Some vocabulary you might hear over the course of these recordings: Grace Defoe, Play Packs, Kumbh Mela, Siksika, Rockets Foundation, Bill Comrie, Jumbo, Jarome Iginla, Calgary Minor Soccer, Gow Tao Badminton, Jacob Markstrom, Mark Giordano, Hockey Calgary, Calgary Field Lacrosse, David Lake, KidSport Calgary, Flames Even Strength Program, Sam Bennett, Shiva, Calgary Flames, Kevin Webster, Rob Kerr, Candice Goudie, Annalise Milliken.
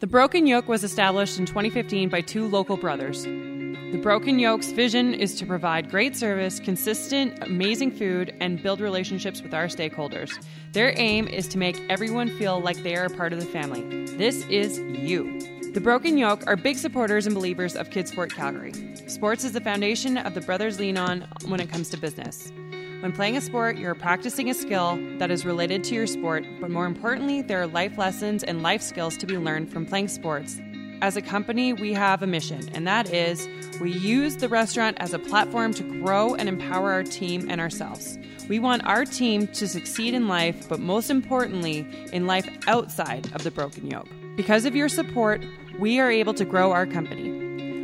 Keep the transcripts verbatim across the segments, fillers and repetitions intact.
The Broken Yoke was established in twenty fifteen by two local brothers. The Broken Yoke's vision is to provide great service, consistent, amazing food, and build relationships with our stakeholders. Their aim is to make everyone feel like they are a part of the family. This is you. The Broken Yoke are big supporters and believers of KidSport Calgary. Sports is the foundation of the brothers lean on when it comes to business. When playing a sport, you're practicing a skill that is related to your sport, but more importantly, there are life lessons and life skills to be learned from playing sports. As a company, we have a mission, and that is we use the restaurant as a platform to grow and empower our team and ourselves. We want our team to succeed in life, but most importantly, in life outside of the Broken Yoke. Because of your support, we are able to grow our company.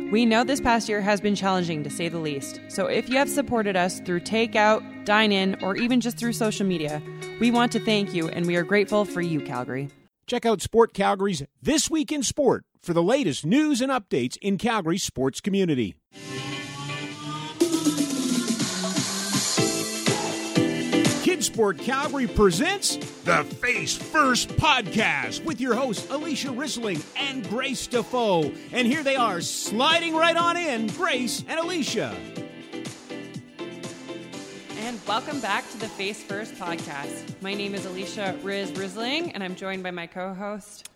We know this past year has been challenging, to say the least. So if you have supported us through takeout, dine-in, or even just through social media, we want to thank you, and we are grateful for you, Calgary. Check out Sport Calgary's This Week in Sport for the latest news and updates in Calgary's sports community. KidSport Calgary presents the Face First Podcast with your hosts Alicia Risling and Grace Defoe. And here they are, sliding right on in, Grace and Alicia. And welcome back to the Face First Podcast. My name is Alicia Riz Risling, and I'm joined by my co-host.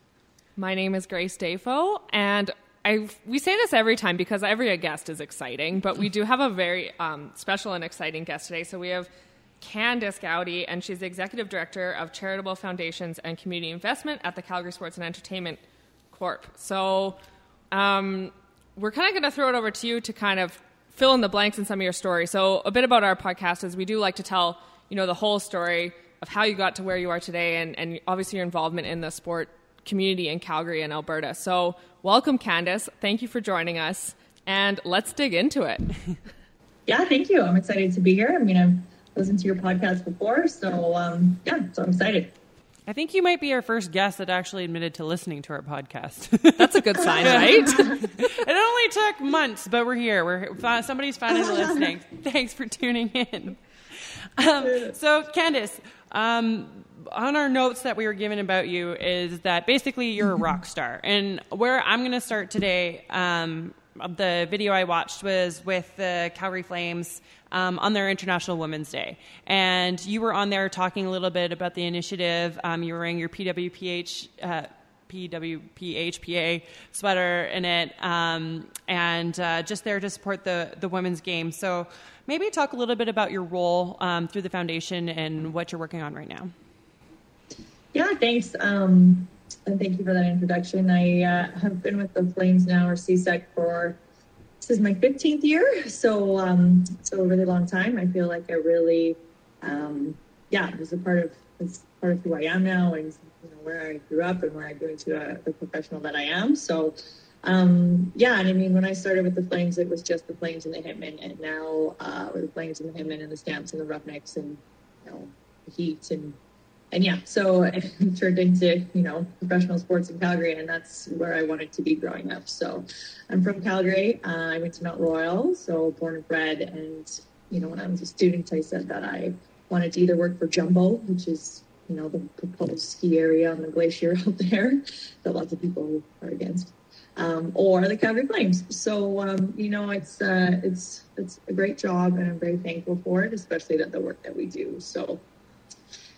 My name is Grace Defoe, and I we say this every time because every guest is exciting, but we do have a very um, special and exciting guest today. So we have Candice Goudie, and she's the Executive Director of Charitable Foundations and Community Investment at the Calgary Sports and Entertainment Corp. So um, we're kind of going to throw it over to you to kind of fill in the blanks in some of your story. So a bit about our podcast is we do like to tell, you know, the whole story of how you got to where you are today and, and obviously your involvement in the sport community in Calgary and Alberta. So welcome, Candice. Thank you for joining us, and let's dig into it. Yeah, thank you. I'm excited to be here. I mean, I'm listened to your podcast before, so um, yeah, so I'm excited. I think you might be our first guest that actually admitted to listening to our podcast. That's a good sign, right? It only took months, but we're here. We're somebody's finally listening. Thanks for tuning in. Um, so, Candice, um, on our notes that we were given about you is that basically you're a rock star. And where I'm going to start today, um, the video I watched was with the Calgary Flames um, on their International Women's Day. And you were on there talking a little bit about the initiative. Um, you were wearing your P W P H P A sweater in it, um, and uh, just there to support the, the women's game. So maybe talk a little bit about your role um, through the foundation and what you're working on right now. Yeah, thanks. Um... And thank you for that introduction. I uh, have been with the Flames now, or C S E C, for, this is my fifteenth year. So, um, so a really long time. I feel like I really, um, yeah, it was a part of, it's part of who I am now, and you know, where I grew up and where I grew into a, the professional that I am. So, um, yeah, and I mean, when I started with the Flames, it was just the Flames and the Hitmen, and now uh, with the Flames and the Hitmen and the Stamps and the Roughnecks and, you know, the Heat and, And yeah, so I turned into, you know, professional sports in Calgary, and that's where I wanted to be growing up. So I'm from Calgary. Uh, I went to Mount Royal, so born and bred. And, you know, when I was a student, I said that I wanted to either work for Jumbo, which is, you know, the proposed ski area on the glacier out there that lots of people are against, um, or the Calgary Flames. So, um, you know, it's, uh, it's, it's a great job, and I'm very thankful for it, especially that the work that we do. So.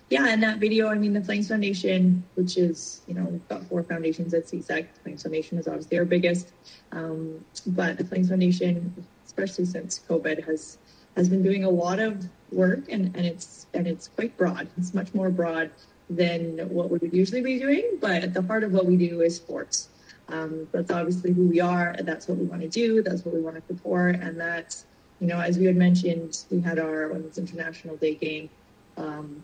Yeah, in that video, I mean, the Flames Foundation, which is, you know, we've got four foundations at C S E C. The Flames Foundation is obviously our biggest. Um, but the Flames Foundation, especially since COVID, has has been doing a lot of work, and, and it's and it's quite broad. It's much more broad than what we would usually be doing. But at the heart of what we do is sports. Um, that's obviously who we are, and that's what we want to do. That's what we want to support. And that's, you know, as we had mentioned, we had our Women's International Day game Um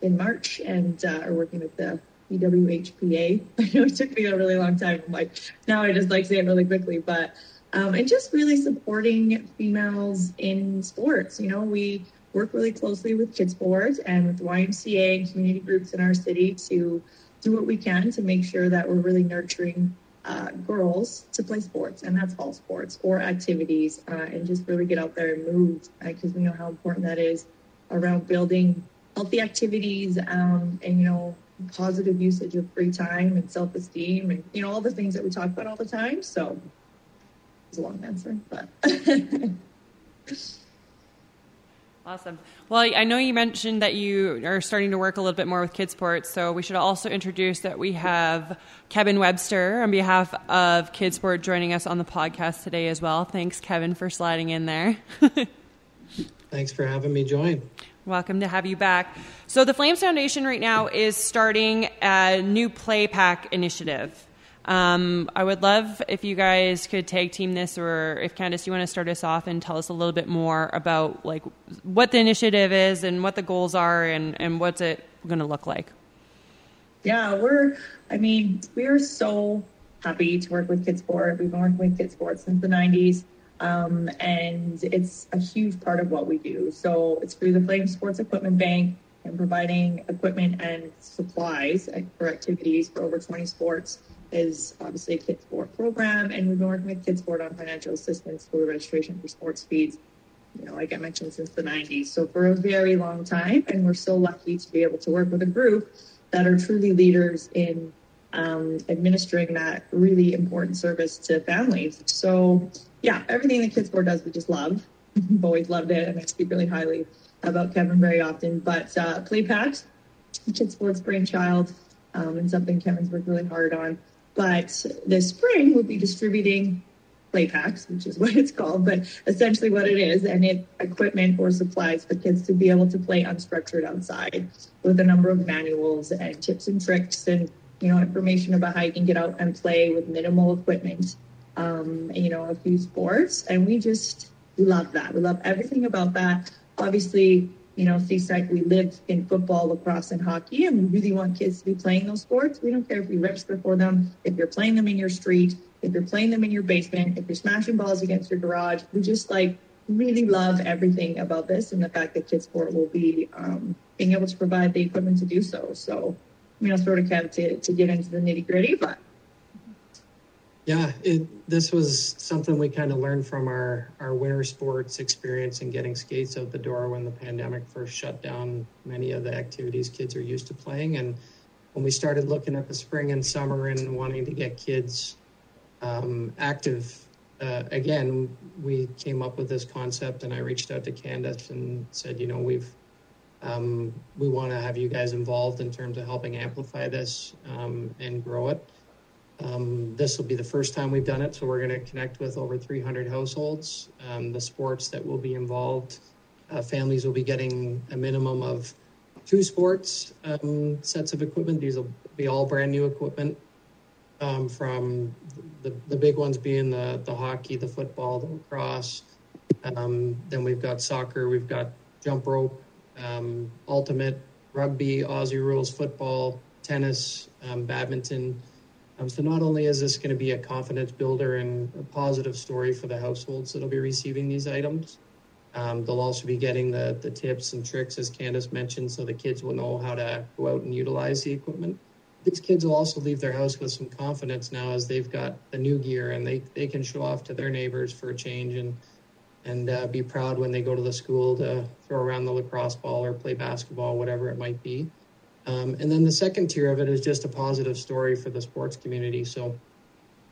in March, and uh, are working with the E W H P A. I know it took me a really long time. I'm like, now I just like say it really quickly, but, um, and just really supporting females in sports. You know, we work really closely with KidSport and with Y M C A and community groups in our city to do what we can to make sure that we're really nurturing uh, girls to play sports, and that's all sports or activities, uh, and just really get out there and move, because uh, we know how important that is around building healthy activities, um, and, you know, positive usage of free time and self-esteem and, you know, all the things that we talk about all the time. So it's a long answer, but. Awesome. Well, I know you mentioned that you are starting to work a little bit more with KidSport, so we should also introduce that we have Kevin Webster on behalf of KidSport joining us on the podcast today as well. Thanks, Kevin, for sliding in there. Thanks for having me join. Welcome to have you back. So the Flames Foundation right now is starting a new Play Pack initiative. Um, I would love if you guys could tag team this, or if Candice, you want to start us off and tell us a little bit more about like what the initiative is and what the goals are and, and what's it going to look like. Yeah, we're, I mean, we're so happy to work with KidSport. We've been working with KidSport since the nineties. Um, and it's a huge part of what we do. So it's through the Flame Sports Equipment Bank and providing equipment and supplies for activities for over twenty sports. Is obviously a KidSport program, and we've been working with KidSport on financial assistance for registration for sports feeds, you know, like I mentioned, since the nineties. So for a very long time, and we're so lucky to be able to work with a group that are truly leaders in um, administering that really important service to families. So yeah, everything that KidSport does, we just love. I've always loved it, and I speak really highly about Kevin very often. But uh, Play Packs, KidSport's brainchild, um, and something Kevin's worked really hard on. But this spring, we'll be distributing Play Packs, which is what it's called, but essentially what it is, and it's equipment or supplies for kids to be able to play unstructured outside with a number of manuals and tips and tricks and, you know, information about how you can get out and play with minimal equipment, um, you know, a few sports. And we just love that. We love everything about that. Obviously, you know, C S E C, we live in football, lacrosse, and hockey, and we really want kids to be playing those sports. We don't care if you register for them, if you're playing them in your street, if you're playing them in your basement, if you're smashing balls against your garage. We just, like, really love everything about this and the fact that KidSport will be um, being able to provide the equipment to do so. So, you know, sort of kind to, to get into the nitty-gritty, but. Yeah, it, this was something we kind of learned from our, our winter sports experience and getting skates out the door when the pandemic first shut down many of the activities kids are used to playing. And when we started looking at the spring and summer and wanting to get kids um, active uh, again, we came up with this concept, and I reached out to Candice and said, you know, we've um, we want to have you guys involved in terms of helping amplify this um, and grow it. Um, this will be the first time we've done it, so we're going to connect with over three hundred households. Um, the sports that will be involved, uh, families will be getting a minimum of two sports um, sets of equipment. These will be all brand new equipment, um, from the, the big ones being the, the hockey, the football, the lacrosse. Um, then we've got soccer, we've got jump rope, um, ultimate, rugby, Aussie rules, football, tennis, um, badminton. Um, so not only is this going to be a confidence builder and a positive story for the households that will be receiving these items, um, they'll also be getting the, the tips and tricks, as Candice mentioned, so the kids will know how to go out and utilize the equipment. These kids will also leave their house with some confidence now, as they've got the new gear, and they, they can show off to their neighbors for a change and, and uh, be proud when they go to the school to throw around the lacrosse ball or play basketball, whatever it might be. Um, and then the second tier of it is just a positive story for the sports community. So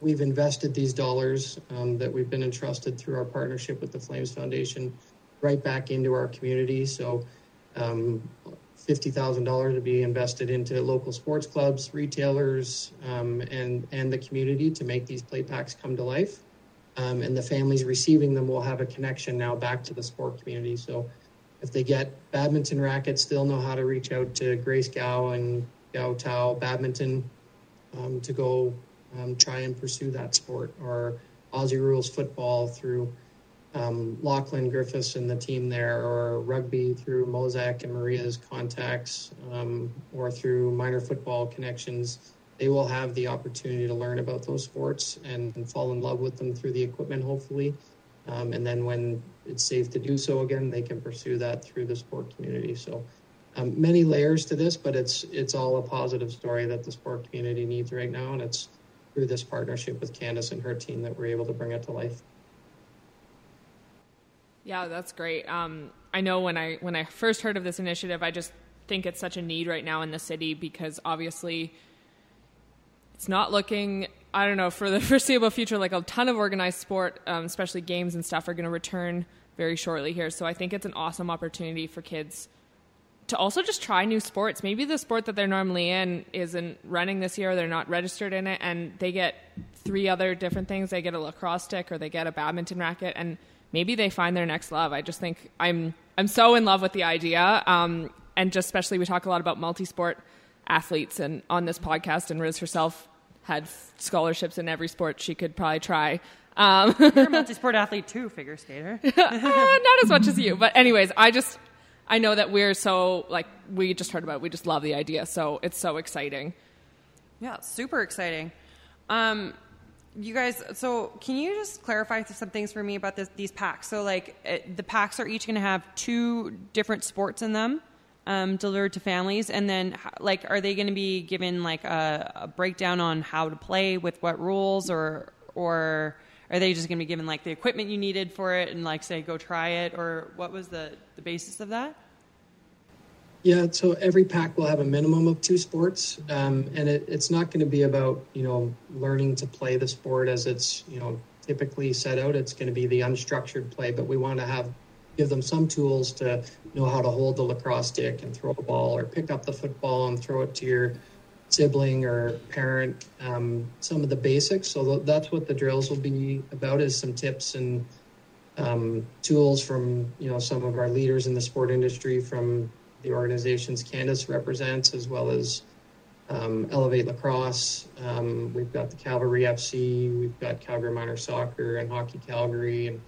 we've invested these dollars um, that we've been entrusted through our partnership with the Flames Foundation right back into our community. So um, fifty thousand dollars to be invested into local sports clubs, retailers, um, and, and the community to make these Play Packs come to life. Um, and the families receiving them will have a connection now back to the sport community. So if they get badminton rackets, they'll know how to reach out to Grace Gow and Gow Tao Badminton um, to go um, try and pursue that sport, or Aussie Rules football through um, Lachlan Griffiths and the team there, or rugby through Mozak and Maria's contacts, um, or through minor football connections. They will have the opportunity to learn about those sports and, and fall in love with them through the equipment, hopefully. Um, and then when it's safe to do so again, they can pursue that through the sport community. So um, many layers to this, but it's it's all a positive story that the sport community needs right now. And it's through this partnership with Candice and her team that we're able to bring it to life. Yeah, that's great. Um, I know when I when I first heard of this initiative, I just think it's such a need right now in the city, because obviously it's not looking, I don't know, for the foreseeable future, like a ton of organized sport, um, especially games and stuff, are going to return very shortly here. So I think it's an awesome opportunity for kids to also just try new sports. Maybe the sport that they're normally in isn't running this year, or they're not registered in it, and they get three other different things. They get a lacrosse stick, or they get a badminton racket, and maybe they find their next love. I just think I'm I'm so in love with the idea. Um, and just especially, we talk a lot about multi-sport athletes and on this podcast, and Riz herself had scholarships in every sport she could probably try. Um, You're a multi-sport athlete too, figure skater. uh, not as much as you. But anyways, I just... I know that we're so, like, we just heard about it. We just love the idea. So it's so exciting. Yeah, super exciting. Um, you guys, so can you just clarify some things for me about this, these packs? So, like, it, the packs are each going to have two different sports in them um, delivered to families. And then, like, are they going to be given, like, a, a breakdown on how to play with what rules, or or... Are they just going to be given, like, the equipment you needed for it and, like, say, go try it? Or what was the, the basis of that? Yeah, so every pack will have a minimum of two sports. Um, and it, it's not going to be about, you know, learning to play the sport as it's, you know, typically set out. It's going to be the unstructured play. But we want to have give them some tools to know how to hold the lacrosse stick and throw a ball, or pick up the football and throw it to your sibling or parent, um, some of the basics. So that's what the drills will be about, is some tips and um, tools from, you know, some of our leaders in the sport industry, from the organizations Candice represents, as well as um, Elevate Lacrosse. Um, we've got the Calgary F C, we've got Calgary Minor Soccer and Hockey Calgary, and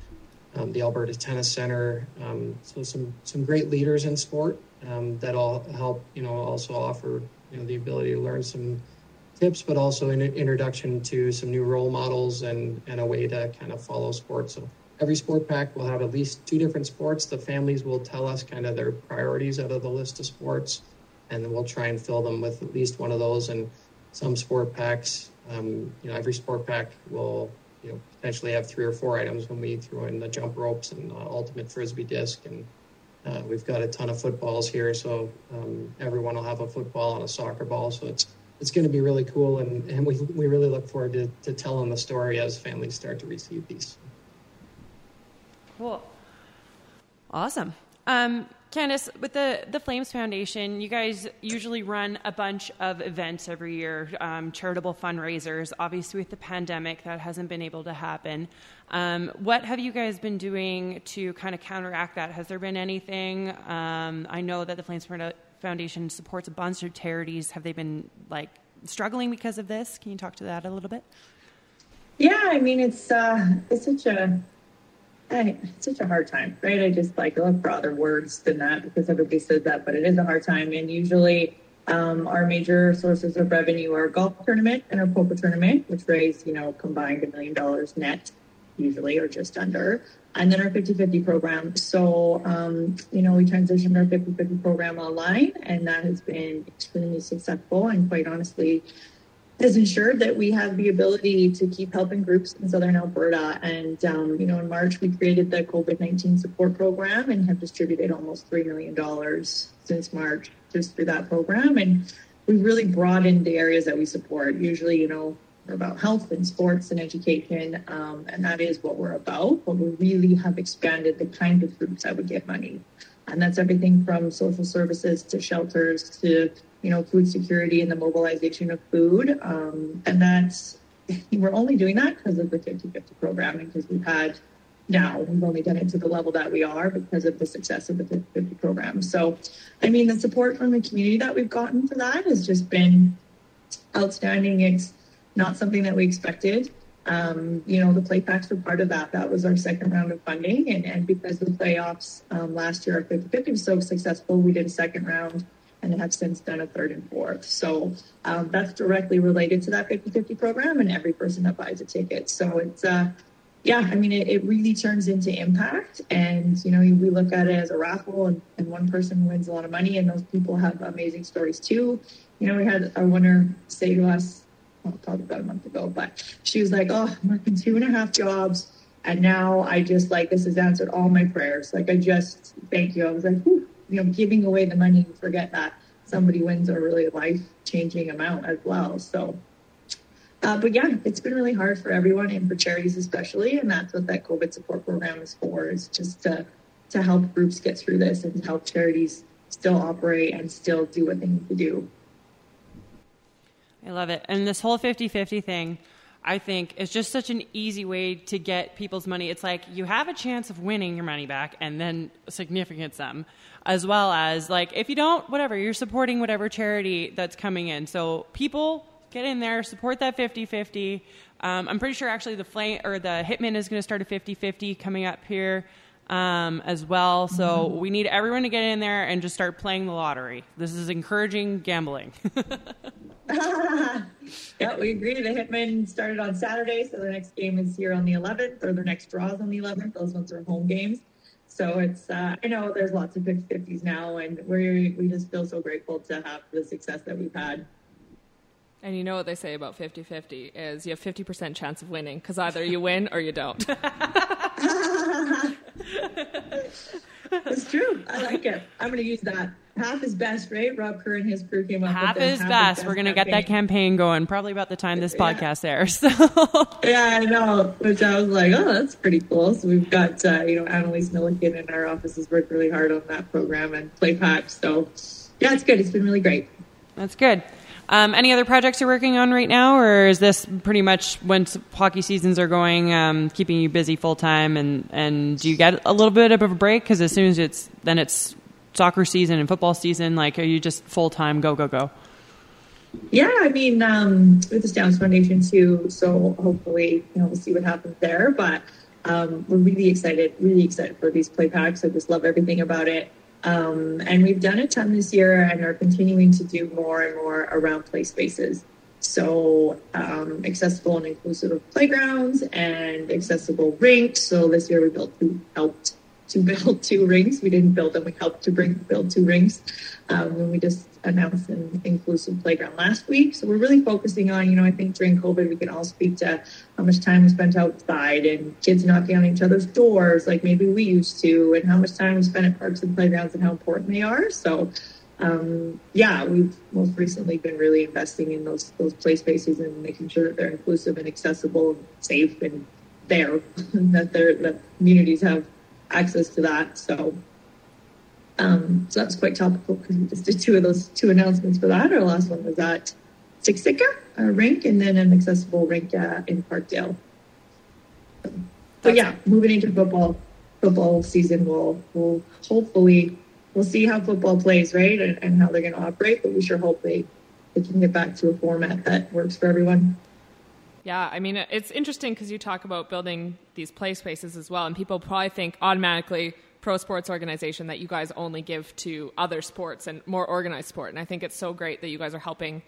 um, the Alberta Tennis Center. Um, so some, some great leaders in sport um, that all help, you know, also offer, you know, the ability to learn some tips, but also an introduction to some new role models and, and a way to kind of follow sports. So every sport pack will have at least two different sports. The families will tell us kind of their priorities out of the list of sports, and then we'll try and fill them with at least one of those. And some sport packs, um, you know, every sport pack will, you know, potentially have three or four items when we throw in the jump ropes and uh, ultimate frisbee disc, and Uh, we've got a ton of footballs here, so um, everyone will have a football and a soccer ball. So it's it's going to be really cool, and, and we we really look forward to, to telling the story as families start to receive these. Cool. Awesome. Um, Candice, with the, the Flames Foundation, you guys usually run a bunch of events every year, um, charitable fundraisers. Obviously, with the pandemic, that hasn't been able to happen. Um, what have you guys been doing to kind of counteract that? Has there been anything? Um, I know that the Flames Foundation supports a bunch of charities. Have they been, like, struggling because of this? Can you talk to that a little bit? Yeah, I mean, it's uh, it's such a... I, it's such a hard time, right? I just like look for other words than that, because everybody says that, but it is a hard time. And usually um, our major sources of revenue are golf tournament and our poker tournament, which raise, you know, combined a million dollars net usually, or just under. And then our fifty-fifty program. So, um, you know, we transitioned our fifty-fifty program online, and that has been extremely successful, and quite honestly has ensured that we have the ability to keep helping groups in Southern Alberta. And, um, you know, in March, we created the COVID nineteen support program and have distributed almost three million dollars since March just through that program. And we really broadened the areas that we support. Usually, you know, we're about health and sports and education, um, and that is what we're about. But we really have expanded the kind of groups that would get money. And that's everything from social services to shelters to, you know, food security and the mobilization of food. Um, and that's, we're only doing that because of the fifty-fifty program, and because we've had, now we've only done it to the level that we are because of the success of the fifty-fifty program. So, I mean, the support from the community that we've gotten for that has just been outstanding. It's not something that we expected. Um, you know, the play packs were part of that. That was our second round of funding. And, and because the playoffs um, last year, our fifty-fifty was so successful, we did a second round and have since done a third and fourth. So um, that's directly related to that fifty-fifty program and every person that buys a ticket. So it's, uh, yeah, I mean, it, it really turns into impact. And, you know, we look at it as a raffle, and, and one person wins a lot of money, and those people have amazing stories too. You know, we had a winner say to us, probably about a month ago, but she was like, oh, I'm working two and a half jobs, and now I just, like, this has answered all my prayers. Like, I just, thank you. I was like, whew, you know, giving away the money, you forget that somebody wins a really life-changing amount as well. So, uh, but yeah, it's been really hard for everyone and for charities especially, and that's what that COVID support program is for, is just to, to help groups get through this and help charities still operate and still do what they need to do. I love it. And this whole fifty-fifty thing, I think, is just such an easy way to get people's money. It's like you have a chance of winning your money back and then a significant sum, as well as, like, if you don't, whatever, you're supporting whatever charity that's coming in. So people get in there, support that fifty-fifty. Um, I'm pretty sure actually the flame or the Hitman is going to start a fifty-fifty coming up here um, as well. So mm-hmm. we need everyone to get in there and just start playing the lottery. This is encouraging gambling. Yeah, we agree. The Hitman started on Saturday, so their next game is here on the eleventh, or their next draw is on the eleventh. Those ones are home games. So it's, uh, I know there's lots of fifty-fifties now, and we we just feel so grateful to have the success that we've had. And you know what they say about fifty-fifty is you have fifty percent chance of winning, because either you win or you don't. It's true. I like it. I'm going to use that. Half is best, right? Rob Kerr and his crew came up half with that. Half is best. We're going to get that campaign going probably about the time this yeah. podcast airs. So. Yeah, I know. Which I was like, oh, that's pretty cool. So we've got, uh, you know, Annalise Milliken in our office has worked really hard on that program and Play Packs. So, yeah, it's good. It's been really great. That's good. Um, any other projects you're working on right now, or is this pretty much when hockey seasons are going, um, keeping you busy full time? And, and do you get a little bit of a break? Because as soon as it's then it's soccer season and football season. Like, are you just full time? Go go go. Yeah, I mean, um, with the Stacks Foundation too. So hopefully, you know, we'll see what happens there. But um, we're really excited, really excited for these Play Packs. I just love everything about it. Um, and we've done a ton this year and are continuing to do more and more around play spaces. So um, accessible and inclusive of playgrounds and accessible rinks. So this year we built, we helped to build two rinks. We didn't build them. We helped to bring, build two rinks. Um, and we just announced an inclusive playground last week. So we're really focusing on, you know, I think during COVID, we can all speak to how much time is spent outside and kids knocking on each other's doors, like maybe we used to, and how much time we spent at parks and playgrounds and how important they are. So, um, yeah, we've most recently been really investing in those, those play spaces and making sure that they're inclusive and accessible and safe and there, and that they're, that communities have access to that. So, um, so that's quite topical because we just did two of those two announcements for that. Our last one was at Siksika, a rink, and then an accessible rink uh, in Parkdale. So, but yeah, moving into football, football season, we'll, we'll hopefully, we'll see how football plays, right, and, and how they're going to operate, but we sure hope they, they can get back to a format that works for everyone. Yeah, I mean, it's interesting because you talk about building these play spaces as well, and people probably think automatically pro sports organization that you guys only give to other sports and more organized sport. And I think it's so great that you guys are helping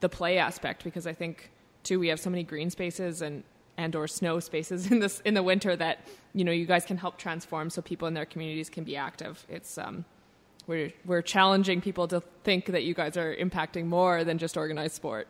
the play aspect, because I think, too, we have so many green spaces and, and or snow spaces in this in the winter that, you know, you guys can help transform so people in their communities can be active. It's um, we're we're challenging people to think that you guys are impacting more than just organized sport.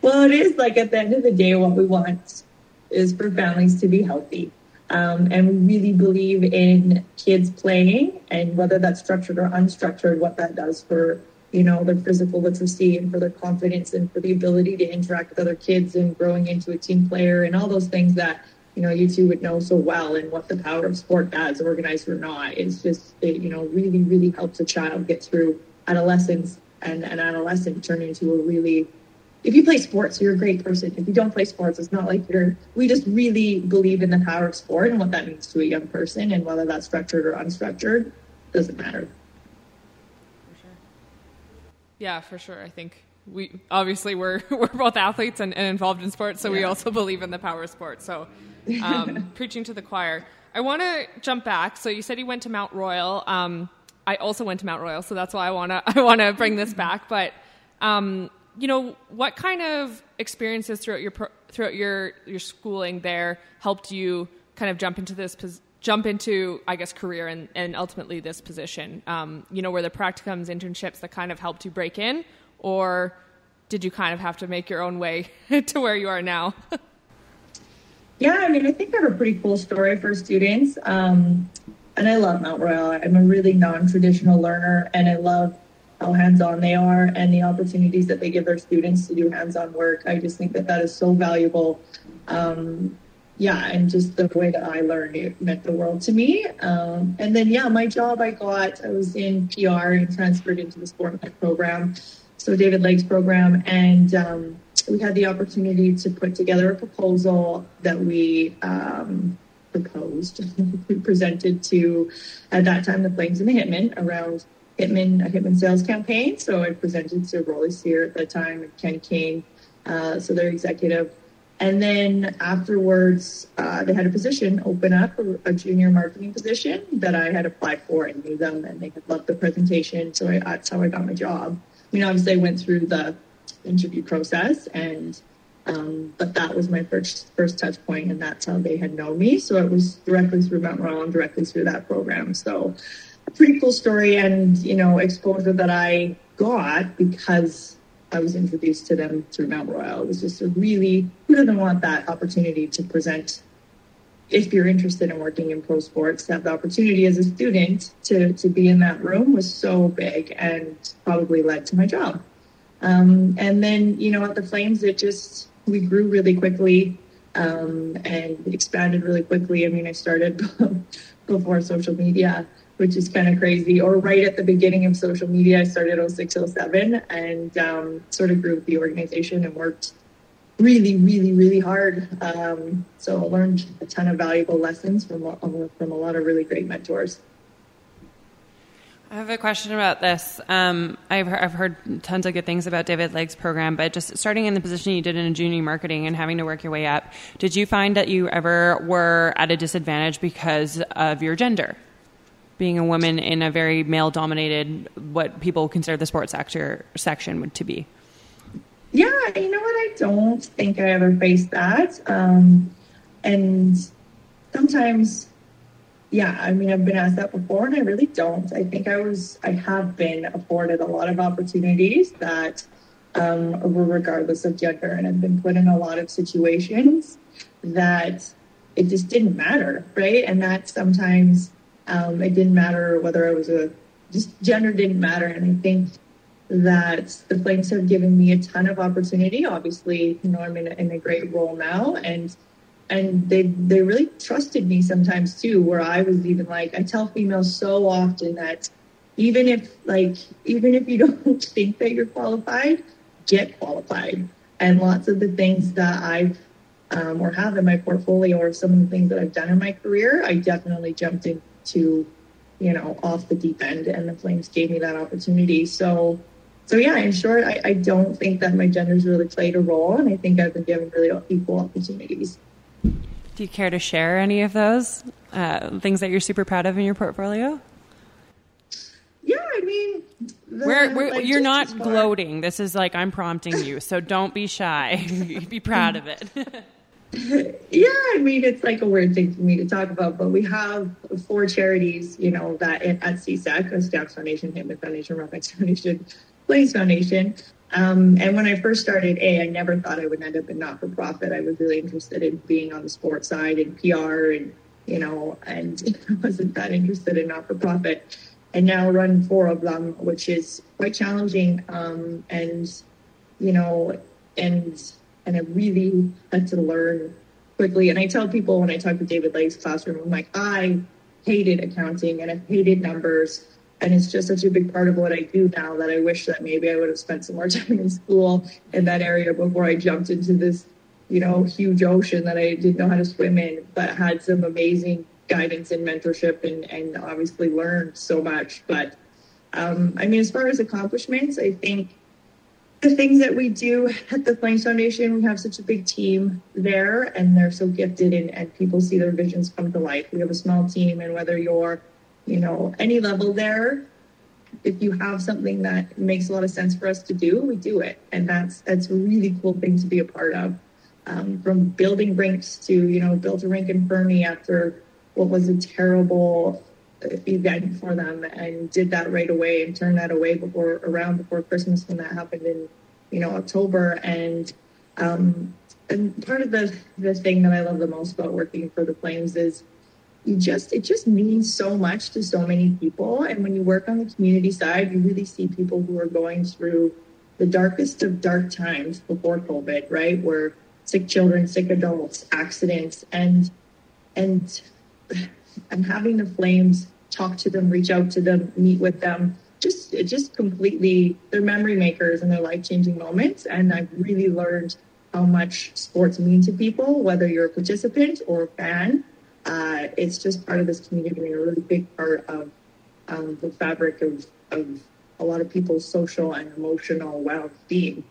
Well, it is, like, at the end of the day, what we want is for families to be healthy. Um, and we really believe in kids playing, and whether that's structured or unstructured, what that does for, you know, their physical literacy and for their confidence and for the ability to interact with other kids and growing into a team player and all those things that, you know, you two would know so well, and what the power of sport does, organized or not. It's just, it, you know, really, really helps a child get through adolescence and an adolescent turn into a really... If you play sports, you're a great person. If you don't play sports, it's not like you're... We just really believe in the power of sport and what that means to a young person, and whether that's structured or unstructured, doesn't matter. For sure. Yeah, for sure. I think we... Obviously, we're we're both athletes and, and involved in sports, so yeah. We also believe in the power of sport. So, um, preaching to the choir. I want to jump back. So you said you went to Mount Royal. Um, I also went to Mount Royal, so that's why I want to I want to bring this back. But... Um, you know, what kind of experiences throughout your throughout your, your schooling there helped you kind of jump into this jump into I guess career and, and ultimately this position? Um, you know, were the practicums, internships that kind of helped you break in, or did you kind of have to make your own way to where you are now? Yeah, I mean, I think I have a pretty cool story for students. Um, and I love Mount Royal. I'm a really non-traditional learner, and I love how hands-on they are and the opportunities that they give their students to do hands-on work. I just think that that is so valuable. Um, yeah, and just the way that I learned, it meant the world to me. Um, and then, yeah, my job I got, I was in P R and transferred into the Sport and Life program, so David Lake's program, and um, we had the opportunity to put together a proposal that we um, proposed, we presented to, at that time, the Flames and the Hitmen around Hitman, a Hitman sales campaign. So I presented to Rollie Sear at that time and Ken King, uh, so their executive. And then afterwards, uh, they had a position open up, a, a junior marketing position that I had applied for and knew them, and they had loved the presentation. So I, that's how I got my job. I mean, obviously, I went through the interview process, and um, but that was my first first touch point, and that's how they had known me. So it was directly through Mount Royal and directly through that program. So a pretty cool story, and, you know, exposure that I got because I was introduced to them through Mount Royal. It was just a really, who doesn't want that opportunity to present? If you're interested in working in pro sports, to have the opportunity as a student to, to be in that room was so big and probably led to my job. Um, and then, you know, at the Flames, it just, we grew really quickly um, and expanded really quickly. I mean, I started before social media, which is kind of crazy, or right at the beginning of social media. I started oh six, oh seven and um, sort of grew with the organization and worked really, really, really hard. Um, so I learned a ton of valuable lessons from, from a lot of really great mentors. I have a question about this. Um, I've, I've heard tons of good things about David Lake's program, but just starting in the position you did in junior marketing and having to work your way up, did you find that you ever were at a disadvantage because of your gender? Being a woman in a very male-dominated, what people consider the sports sector section would to be. Yeah, you know what? I don't think I ever faced that. Um, and sometimes, yeah, I mean, I've been asked that before, and I really don't. I think I was, I have been afforded a lot of opportunities that um, were regardless of gender, and I've been put in a lot of situations that it just didn't matter, right? And that sometimes... Um, it didn't matter whether I was a, just gender didn't matter. And I think that the Flames have given me a ton of opportunity. Obviously, you know, I'm in a, in a great role now, and, and they, they really trusted me sometimes too, where I was even like, I tell females so often that even if like, even if you don't think that you're qualified, get qualified. And lots of the things that I've um, or have in my portfolio, or some of the things that I've done in my career, I definitely jumped in to, you know, off the deep end, and the Flames gave me that opportunity. So, so yeah, in short, I, I don't think that my gender's really played a role, and I think I've been given really equal opportunities. Do you care to share any of those uh, things that you're super proud of in your portfolio? Yeah, I mean, the, we're, we're, like, you're not gloating. This is like I'm prompting you, so don't be shy. Be proud of it. Yeah, I mean, it's like a weird thing for me to talk about, but we have four charities, you know, that at C S A C, Stacks Foundation, Hamlet Foundation, Rockets Foundation, Play Foundation. Um, and when I first started A, I never thought I would end up in not-for-profit. I was really interested in being on the sports side and P R, and, you know, and I wasn't that interested in not-for-profit. And now run four of them, which is quite challenging. Um, and, you know, and... And I really had to learn quickly. And I tell people when I talk to David Lake's classroom, I'm like, I hated accounting and I hated numbers. And it's just such a big part of what I do now that I wish that maybe I would have spent some more time in school in that area before I jumped into this, you know, huge ocean that I didn't know how to swim in, but had some amazing guidance and mentorship, and, and obviously learned so much. But um, I mean, as far as accomplishments, I think the things that we do at the Flames Foundation, we have such a big team there, and they're so gifted, and, and people see their visions come to life. We have a small team, and whether you're, you know, any level there, if you have something that makes a lot of sense for us to do, we do it. And that's that's a really cool thing to be a part of. Um, from building rinks to, you know, built a rink in Fernie after what was a terrible event for them, and did that right away and turned that away before around before Christmas when that happened in, you know, October. And um and part of the the thing that I love the most about working for the Flames is you just, it just means so much to so many people. And when you work on the community side, you really see people who are going through the darkest of dark times before COVID, right? Where sick children, sick adults, accidents, and, and, and having the Flames talk to them, reach out to them, meet with them, just, just completely, they're memory makers and they're life-changing moments. And I've really learned how much sports mean to people, whether you're a participant or a fan. Uh, it's just part of this community and a really big part of um, the fabric of, of a lot of people's social and emotional well-being.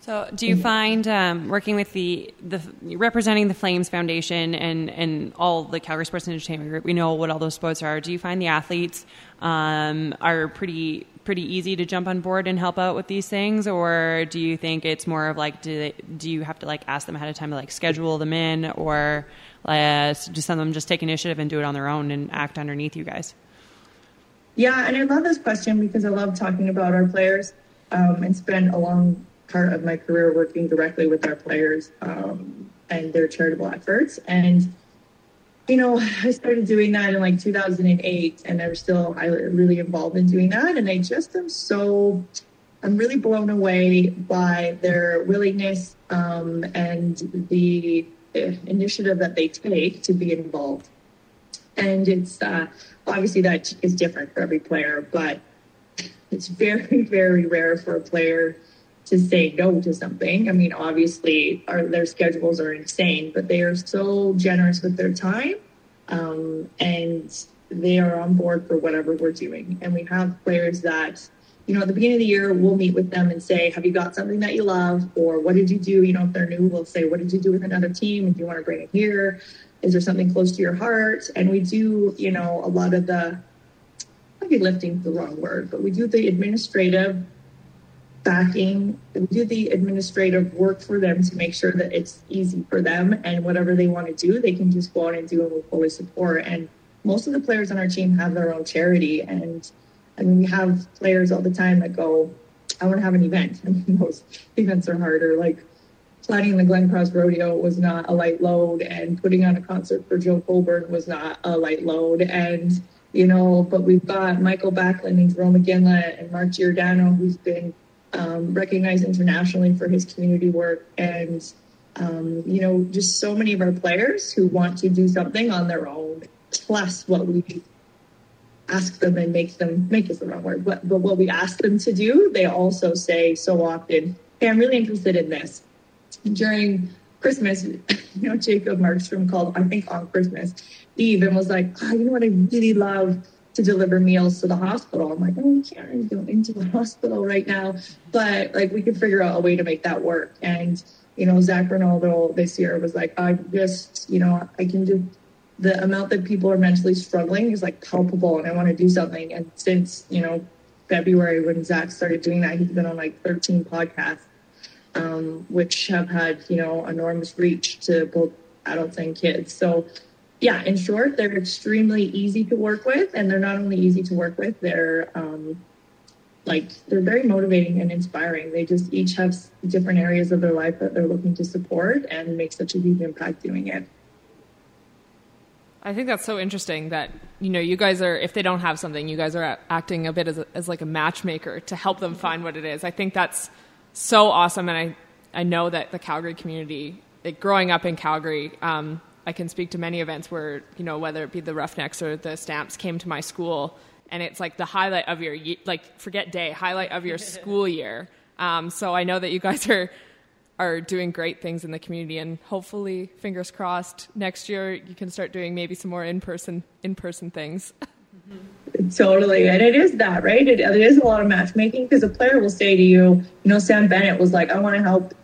So do you find um, working with the, the representing the Flames Foundation and, and all the Calgary Sports and Entertainment Group, we know what all those sports are. Do you find the athletes um, are pretty pretty easy to jump on board and help out with these things? Or do you think it's more of like, do they, do you have to like ask them ahead of time to like schedule them in, or uh, just some of them just take initiative and do it on their own and act underneath you guys? Yeah, and I love this question because I love talking about our players. Um, it's been a long part of my career working directly with our players um, and their charitable efforts. And, you know, I started doing that in like two thousand eight, and I'm still I really involved in doing that. And I just am so, I'm really blown away by their willingness um, and the initiative that they take to be involved. And it's uh, obviously that is different for every player, but it's very, very rare for a player to say no to something. I mean, obviously our, their schedules are insane, but they are so generous with their time um, and they are on board for whatever we're doing. And we have players that, you know, at the beginning of the year, we'll meet with them and say, have you got something that you love? Or what did you do? You know, if they're new, we'll say, what did you do with another team? And do you want to bring it here? Is there something close to your heart? And we do, you know, a lot of the, maybe lifting is the wrong word, but we do the administrative backing, we do the administrative work for them to make sure that it's easy for them, and whatever they want to do, they can just go out and do, and we'll fully support. And most of the players on our team have their own charity. And I mean, we have players all the time that go, I want to have an event. I mean, those events are harder. Like planning the Glen Cross Rodeo was not a light load, and putting on a concert for Joe Colburn was not a light load. And, you know, but we've got Michael Backlund and Jarome Iginla and Mark Giordano, who's been Um, recognized internationally for his community work. And, um, you know, just so many of our players who want to do something on their own, plus what we ask them and make them, make is the wrong word, but, but what we ask them to do, they also say so often, hey, I'm really interested in this. During Christmas, you know, Jacob Markstrom called, I think on Christmas Eve, and was like, oh, you know what I really love? To deliver meals to the hospital. I'm like, oh, we can't really go into the hospital right now, but like we could figure out a way to make that work. And, you know, Zach Ronaldo this year was like, I just, you know, I can do the amount that people are mentally struggling is like palpable, and I want to do something. And since, you know, February when Zach started doing that, he's been on like thirteen podcasts, um, which have had, you know, enormous reach to both adults and kids. So yeah, in short, they're extremely easy to work with, and they're not only easy to work with, they're um, like they're very motivating and inspiring. They just each have different areas of their life that they're looking to support and make such a huge impact doing it. I think that's so interesting that, you know, you guys are, if they don't have something, you guys are acting a bit as, a, as like a matchmaker to help them find what it is. I think that's so awesome, and I, I know that the Calgary community, like growing up in Calgary, um, I can speak to many events where, you know, whether it be the Roughnecks or the Stamps came to my school, and it's like the highlight of your, like, forget day, highlight of your school year. Um, so I know that you guys are are doing great things in the community, and hopefully, fingers crossed, next year you can start doing maybe some more in-person in-person things. Totally. And it is that, right? It, it is a lot of matchmaking, because a player will say to you, you know, Sam Bennett was like, I want to help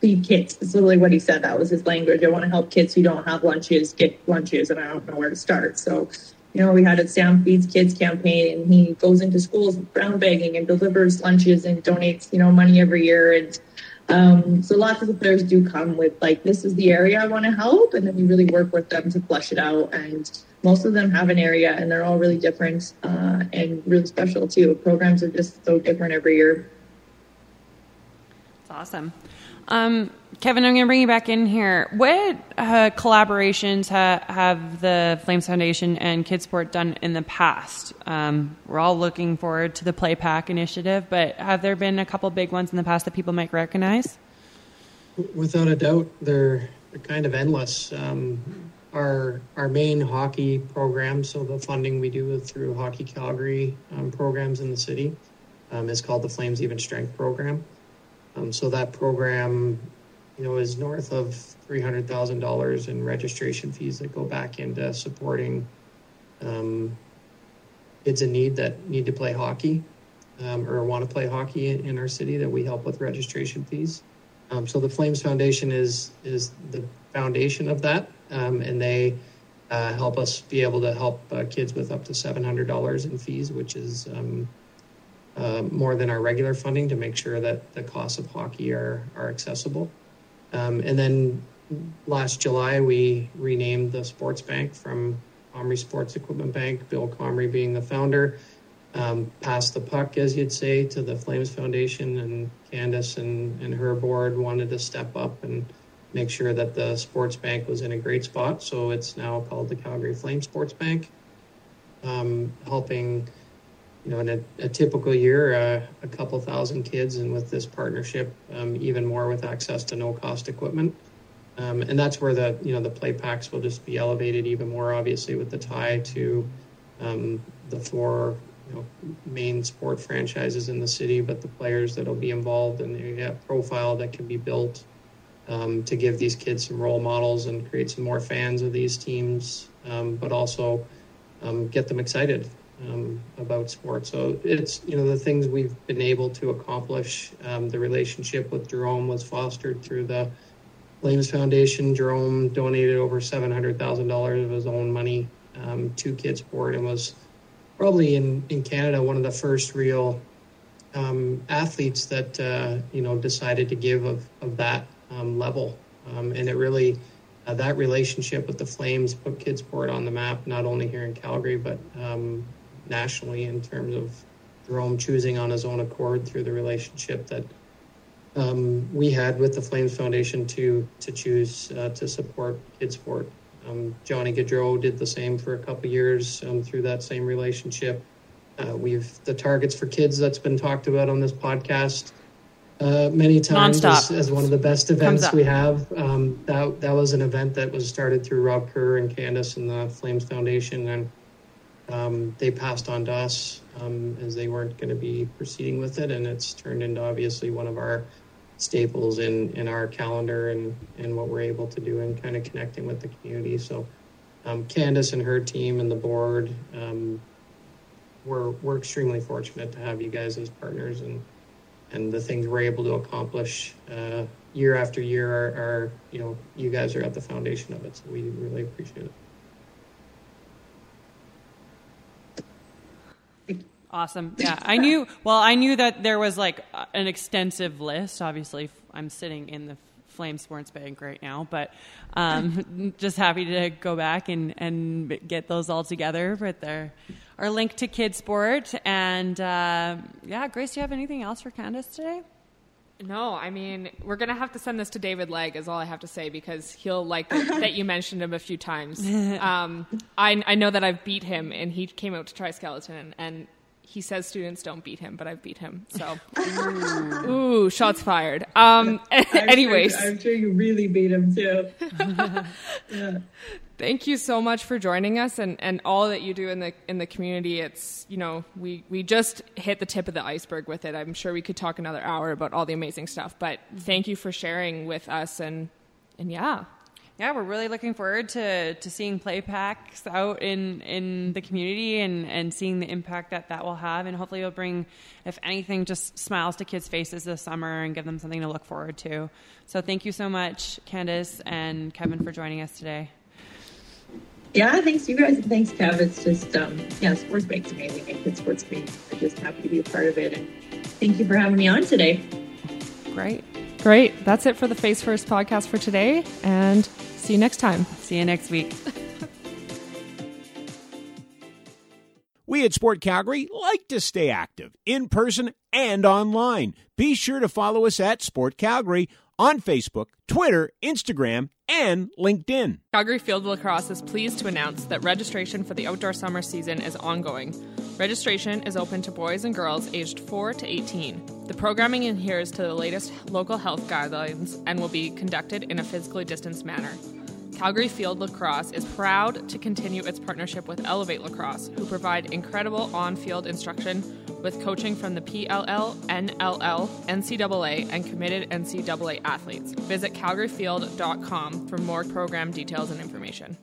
the kids. It's literally what he said. That was his language. I want to help kids who don't have lunches get lunches, and I don't know where to start. So, you know, we had a Sam Feeds Kids campaign, and he goes into schools brown bagging and delivers lunches and donates, you know, money every year. And um, so lots of the players do come with like, this is the area I want to help. And then we really work with them to flesh it out. And most of them have an area, and they're all really different uh, and really special too. Programs are just so different every year. It's awesome. Um, Kevin, I'm going to bring you back in here. What uh, collaborations ha- have the Flames Foundation and KidSport done in the past? Um, we're all looking forward to the Play Pack initiative, but have there been a couple big ones in the past that people might recognize? Without a doubt, they're, they're kind of endless. Um, our our main hockey program, so the funding we do through Hockey Calgary um, programs in the city, um, is called the Flames Even Strength Program. Um, so that program, you know, is north of three hundred thousand dollars in registration fees that go back into supporting um, kids in need that need to play hockey um, or want to play hockey in, in our city, that we help with registration fees. Um, so the Flames Foundation is is the foundation of that, um, and they uh, help us be able to help uh, kids with up to seven hundred dollars in fees, which is um, uh, more than our regular funding, to make sure that the costs of hockey are, are accessible. Um, and then last July, we renamed the Sports Bank from Comrie Sports Equipment Bank, Bill Comrie being the founder, um, passed the puck, as you'd say, to the Flames Foundation, and Candice and, and her board wanted to step up and make sure that the Sports Bank was in a great spot. So it's now called the Calgary Flames Sports Bank, um, helping, you know, in a, a typical year, uh, a couple thousand kids, and with this partnership, um, even more, with access to no-cost equipment. Um, and that's where the, you know, the Play Packs will just be elevated even more, obviously, with the tie to um, the four, you know, main sport franchises in the city, but the players that will be involved, and the profile that can be built um, to give these kids some role models and create some more fans of these teams, um, but also um, get them excited Um, about sports. So it's, you know, the things we've been able to accomplish. Um, the relationship with Jarome was fostered through the Flames Foundation. Jarome donated over seven hundred thousand dollars of his own money um, to KidSport, and was probably in, in Canada one of the first real um, athletes that, uh, you know, decided to give of, of that um, level. Um, and it really, uh, that relationship with the Flames put KidSport on the map, not only here in Calgary, but um, nationally, in terms of Jarome choosing on his own accord, through the relationship that um, we had with the Flames Foundation, to to choose uh, to support KidSport. Um, Johnny Gaudreau did the same for a couple of years um, through that same relationship. Uh, we've the Targets for Kids that's been talked about on this podcast uh, many times as, as one of the best events we have. Um, that that was an event that was started through Rob Kerr and Candice and the Flames Foundation, and Um, they passed on to us um, as they weren't going to be proceeding with it, and it's turned into obviously one of our staples in, in our calendar and, and what we're able to do, and kind of connecting with the community. So um, Candice and her team and the board, um, we're, we're extremely fortunate to have you guys as partners, and and the things we're able to accomplish uh, year after year are, are, you know, you guys are at the foundation of it, so we really appreciate it. Awesome. Yeah, I knew, well, I knew that there was like an extensive list. Obviously, I'm sitting in the Flame Sports Bank right now, but um, just happy to go back and, and get those all together with our, our link to KidSport. And uh, yeah, Grace, do you have anything else for Candice today? No, I mean, we're going to have to send this to David Legg, is all I have to say, because he'll like that, that you mentioned him a few times. Um, I, I know that I've beat him, and he came out to Tri-Skeleton, and he says students don't beat him, but I've beat him. So, ooh, ooh shots fired. Um, I'm anyways. Sure, I'm sure you really beat him too. Yeah. Thank you so much for joining us, and, and all that you do in the in the community. It's, you know, we, we just hit the tip of the iceberg with it. I'm sure we could talk another hour about all the amazing stuff, but thank you for sharing with us, and and yeah. Yeah, we're really looking forward to, to seeing Play Packs out in, in the community, and, and seeing the impact that that will have. And hopefully it'll bring, if anything, just smiles to kids' faces this summer and give them something to look forward to. So thank you so much, Candice and Kevin, for joining us today. Yeah, thanks, you guys. Thanks, Kev. It's just, um, yeah, Sports Bank's amazing. I think Sports Bank, I'm just happy to be a part of it. And thank you for having me on today. Great. Great. That's it for the Face First podcast for today, and see you next time. See you next week. We at Sport Calgary like to stay active in person and online. Be sure to follow us at Sport Calgary on Facebook, Twitter, Instagram, and LinkedIn. Calgary Field Lacrosse is pleased to announce that registration for the outdoor summer season is ongoing. Registration is open to boys and girls aged four to eighteen. The programming adheres to the latest local health guidelines and will be conducted in a physically distanced manner. Calgary Field Lacrosse is proud to continue its partnership with Elevate Lacrosse, who provide incredible on-field instruction with coaching from the P L L, N L L, N C double A, and committed N C double A athletes. Visit calgary field dot com for more program details and information.